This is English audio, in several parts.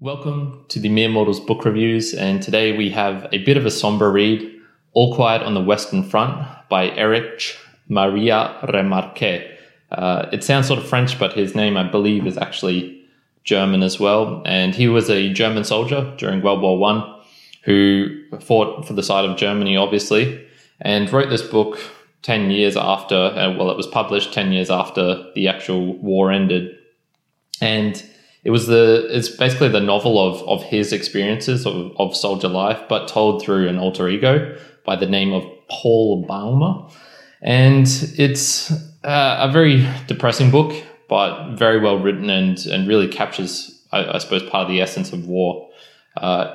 Welcome to the Mere Mortals book reviews, and today we have a bit of a somber read, All Quiet on the Western Front by Erich Maria Remarque. It sounds sort of French, but his name, I believe, is actually German as well. And he was a German soldier during World War I who fought for the side of Germany, obviously, and wrote this book 10 years after, it was published 10 years after the actual war ended. And it's basically the novel of his experiences of soldier life, but told through an alter ego by the name of Paul Baümer. And it's a very depressing book, but very well written and really captures, I suppose, part of the essence of war.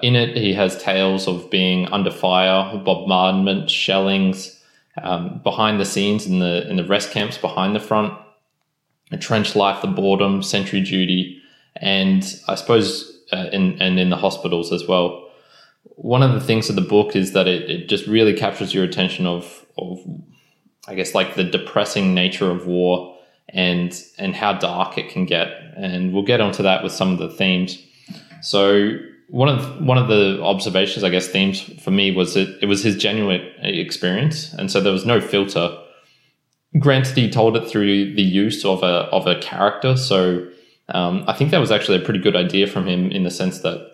In it, he has tales of being under fire, bombardment, shellings, behind the scenes in the rest camps behind the front, a trench life, the boredom, sentry duty, and I suppose in the hospitals as well. One of the things of the book is that it just really captures your attention of I guess like the depressing nature of war and how dark it can get, and we'll get onto that with some of the themes. So one of the observations, I guess, themes for me was it was his genuine experience, and so there was no filter. Granted, he told it through the use of a character, so I think that was actually a pretty good idea from him, in the sense that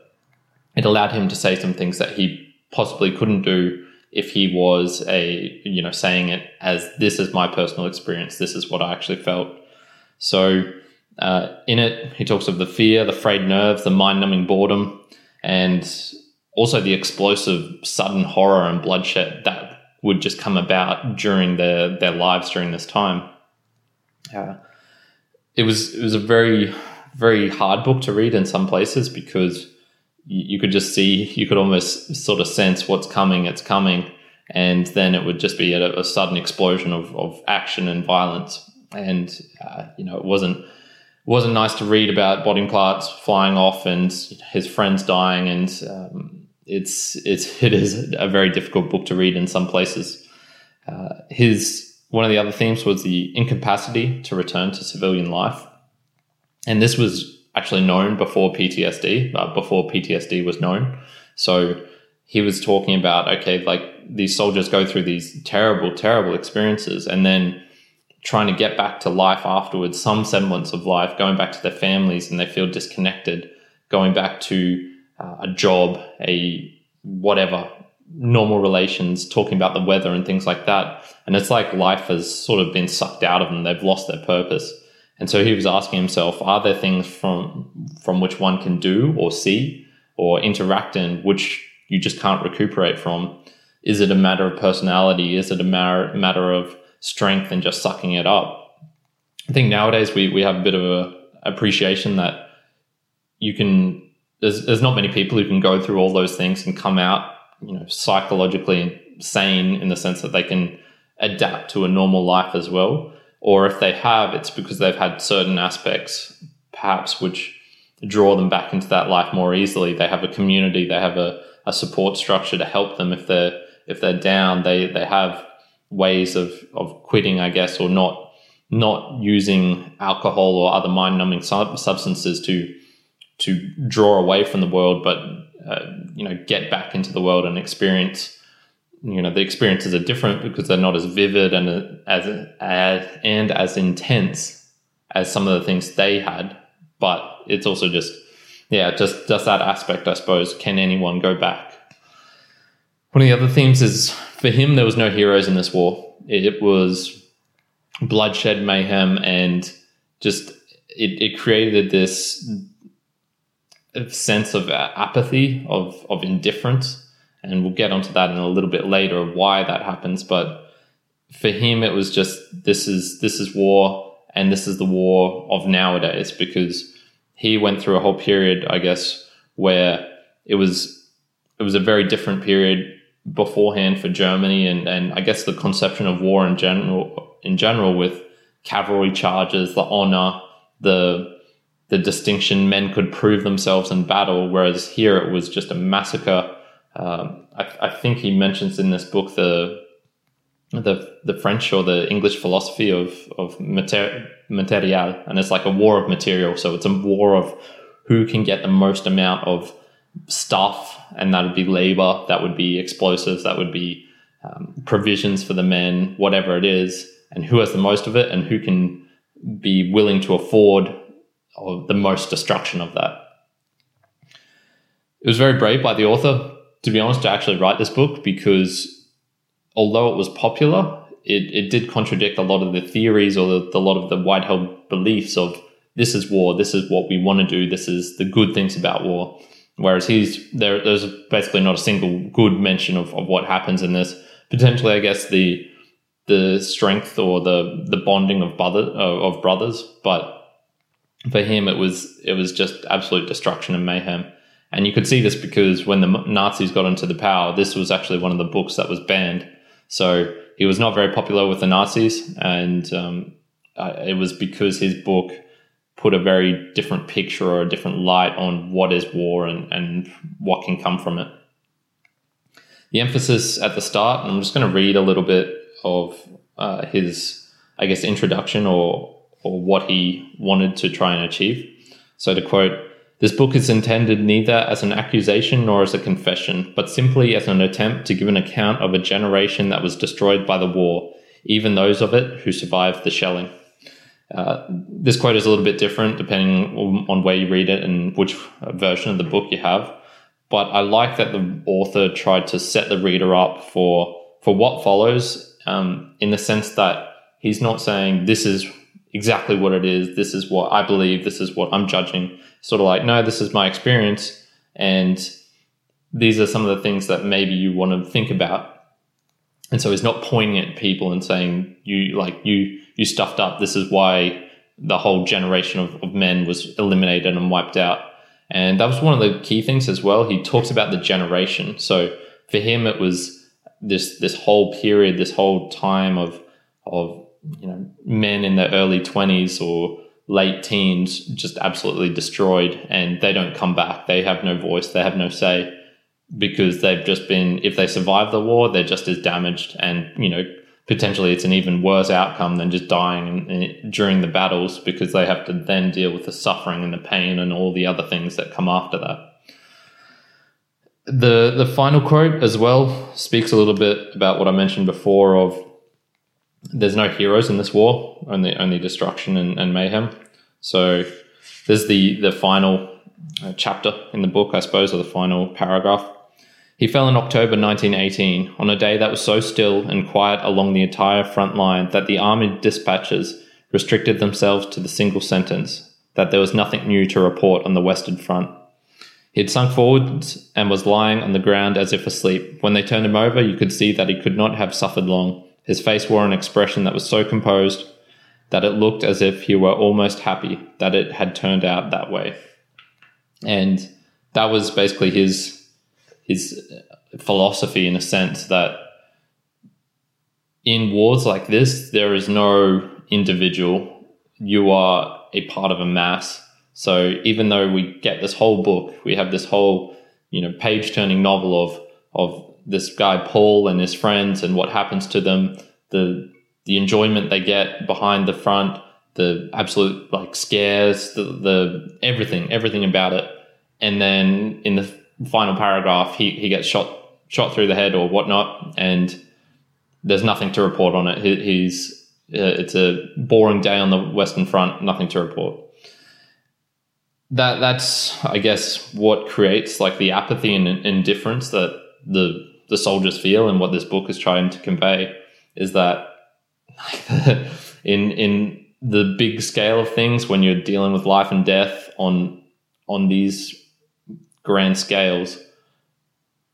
it allowed him to say some things that he possibly couldn't do if he was saying it as, this is my personal experience, this is what I actually felt. So in it, he talks of the fear, the frayed nerves, the mind-numbing boredom, and also the explosive sudden horror and bloodshed that would just come about during their lives during this time. Yeah. It was a very, very hard book to read in some places, because you could almost sort of sense it's coming, and then it would just be a sudden explosion of action and violence. And it wasn't nice to read about body parts flying off and his friends dying, and it is a very difficult book to read in some places. One of the other themes was the incapacity to return to civilian life. And this was actually known before PTSD, was known. So he was talking about, these soldiers go through these terrible, terrible experiences, and then trying to get back to life afterwards, some semblance of life, going back to their families, and they feel disconnected, going back to a job, normal relations, talking about the weather and things like that. And it's like life has sort of been sucked out of them. They've lost their purpose. And so he was asking himself, are there things from which one can do or see or interact in which you just can't recuperate from? Is it a matter of personality? Is it a matter of strength and just sucking it up? I think nowadays we have a bit of an appreciation that there's not many people who can go through all those things and come out psychologically sane, in the sense that they can adapt to a normal life as well. Or if they have, it's because they've had certain aspects perhaps which draw them back into that life more easily. They have a community, they have a support structure to help them if they're down. They have ways of quitting, I guess, or not using alcohol or other mind-numbing substances to draw away from the world, but get back into the world and experience. The experiences are different because they're not as vivid and as intense as some of the things they had. But it's also just that aspect, I suppose. Can anyone go back? One of the other themes is, for him, there was no heroes in this war. It was bloodshed, mayhem, and just it created this sense of apathy, of indifference, and we'll get onto that in a little bit later of why that happens. But for him, it was just, this is war, and this is the war of nowadays, because he went through a whole period, I guess, where it was a very different period beforehand for Germany, and I guess the conception of war in general with cavalry charges, the honor, the distinction, men could prove themselves in battle, whereas here it was just a massacre. I think he mentions in this book the French or the English philosophy of material, and it's like a war of material. So it's a war of who can get the most amount of stuff, and that would be labor, that would be explosives, that would be provisions for the men, whatever it is, and who has the most of it and who can be willing to afford the most destruction of that. It was very brave by the author, to be honest, to actually write this book, because although it was popular, it did contradict a lot of the theories or a lot of the wide-held beliefs of this is war, this is what we want to do, this is the good things about war. Whereas there's basically not a single good mention of what happens in this. Potentially, I guess, the strength or the bonding of brothers, but for him it was just absolute destruction and mayhem. And you could see this because when the Nazis got into the power, this was actually one of the books that was banned. So he was not very popular with the Nazis, and it was because his book put a very different picture or a different light on what is war and what can come from it. The emphasis at the start, and I'm just going to read a little bit of his, I guess, introduction or what he wanted to try and achieve. So to quote, "This book is intended neither as an accusation nor as a confession, but simply as an attempt to give an account of a generation that was destroyed by the war, even those of it who survived the shelling." This quote is a little bit different depending on where you read it and which version of the book you have. But I like that the author tried to set the reader up for what follows, in the sense that he's not saying this is exactly what it is, this is what I believe, this is what I'm judging. Sort of like, no, this is my experience, and these are some of the things that maybe you want to think about. And so he's not pointing at people and saying, you stuffed up, this is why the whole generation of men was eliminated and wiped out. And that was one of the key things as well. He talks about the generation. So for him, it was this whole period, this whole time of men in their early 20s or late teens just absolutely destroyed, and they don't come back. They have no voice, they have no say, because they've just been, if they survive the war, they're just as damaged, and potentially it's an even worse outcome than just dying during the battles, because they have to then deal with the suffering and the pain and all the other things that come after that. The final quote as well speaks a little bit about what I mentioned before of there's no heroes in this war, only destruction and mayhem. So there's the final chapter in the book, I suppose, or the final paragraph. "He fell in October 1918 on a day that was so still and quiet along the entire front line that the army dispatches restricted themselves to the single sentence that there was nothing new to report on the Western Front. He had sunk forwards and was lying on the ground as if asleep. When they turned him over, you could see that he could not have suffered long. His face wore an expression that was so composed that it looked as if he were almost happy that it had turned out that way." And that was basically his philosophy, in a sense, that in wars like this, there is no individual. You are a part of a mass. So even though we get this whole book, we have this whole, page-turning novel of this guy Paul and his friends and what happens to them, the enjoyment they get behind the front, the absolute scares, the everything about it, and then in the final paragraph he gets shot through the head or whatnot, and there's nothing to report on it. It's a boring day on the Western Front, nothing to report. That's I guess what creates the apathy and indifference that the soldiers feel, and what this book is trying to convey is that in the big scale of things, when you're dealing with life and death on these grand scales,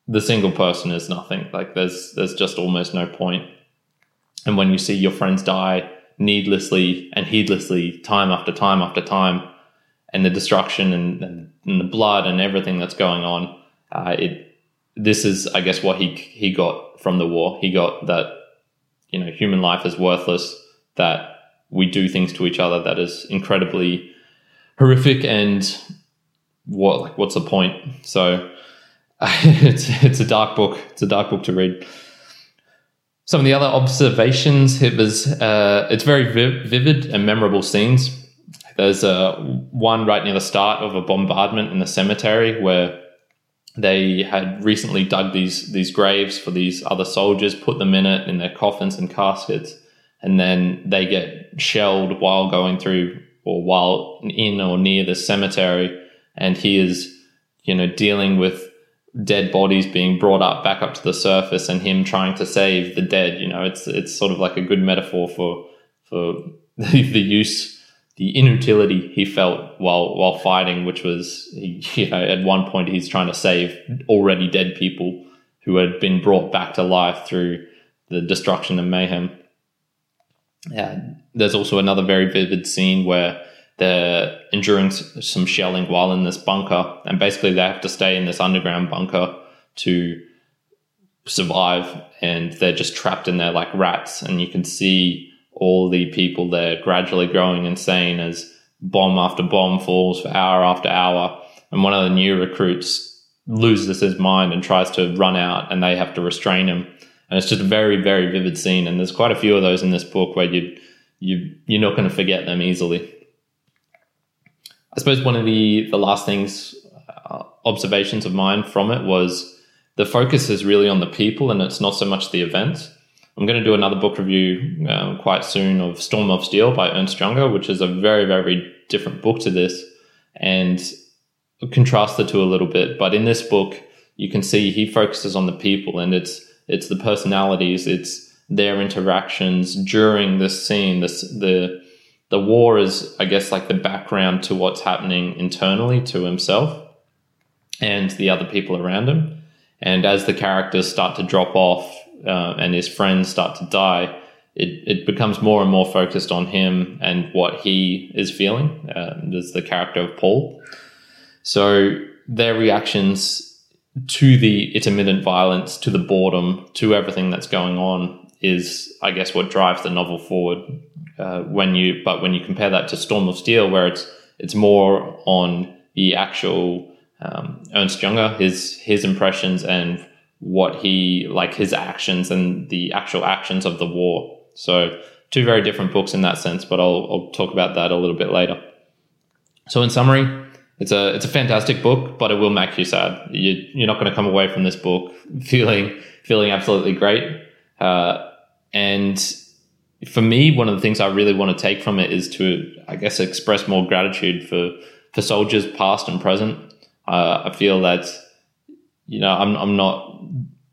the single person is nothing. There's just almost no point. And when you see your friends die needlessly and heedlessly time after time after time, and the destruction and the blood and everything that's going on, this is, I guess, what he got from the war. He got that, human life is worthless, that we do things to each other that is incredibly horrific, and what's the point? So it's a dark book. It's a dark book to read. Some of the other observations, it's very vivid and memorable scenes. There's one right near the start of a bombardment in the cemetery where they had recently dug these graves for these other soldiers, put them in their coffins and caskets, and then they get shelled while going through or while in or near the cemetery. And he is, dealing with dead bodies being brought back up to the surface and him trying to save the dead. It's sort of like a good metaphor for the inutility he felt while fighting, which was, at one point he's trying to save already dead people who had been brought back to life through the destruction and mayhem. Yeah. There's also another very vivid scene where they're enduring some shelling while in this bunker, and basically they have to stay in this underground bunker to survive, and they're just trapped in there like rats, and you can see all the people there gradually growing insane as bomb after bomb falls for hour after hour. And one of the new recruits loses his mind and tries to run out, and they have to restrain him. And it's just a very, very vivid scene, and there's quite a few of those in this book where you're not going to forget them easily. I suppose one of the last things, observations of mine from it was the focus is really on the people and it's not so much the events. I'm going to do another book review quite soon of Storm of Steel by Ernst Jünger, which is a very, very different book to this, and contrast the two a little bit. But in this book, you can see he focuses on the people, and it's the personalities, it's their interactions during this scene. The war is, I guess, like the background to what's happening internally to himself and the other people around him. And as the characters start to drop off and his friends start to die, it becomes more and more focused on him and what he is feeling. There's the character of Paul. So their reactions to the intermittent violence, to the boredom, to everything that's going on is, I guess, what drives the novel forward. When you compare that to Storm of Steel, where it's more on the actual Ernst Jünger, his impressions and what his actions and the actual actions of the war. So two very different books in that sense, but I'll talk about that a little bit later. So in summary, it's a fantastic book, but it will make you sad. You're not going to come away from this book feeling absolutely great. And for me, one of the things I really want to take from it is to, I guess, express more gratitude for soldiers past and present. I feel that, I'm not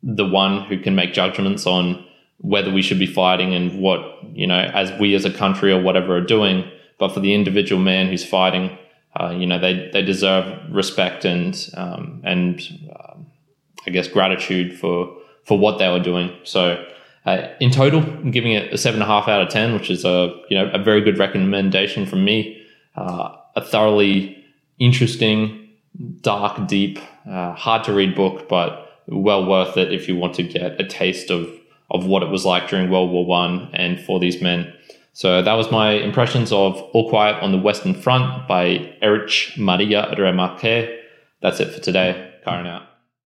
the one who can make judgments on whether we should be fighting and what, as we as a country or whatever are doing. But for the individual man who's fighting, they deserve respect and I guess gratitude for what they were doing. So, in total, I'm giving it a 7.5 out of 10, which is a very good recommendation from me. A thoroughly interesting, dark, deep, hard to read book, but well worth it if you want to get a taste of what it was like during World War I and for these men. So that was my impressions of All Quiet on the Western Front by Erich Maria Remarque. That's it for today. Karin out.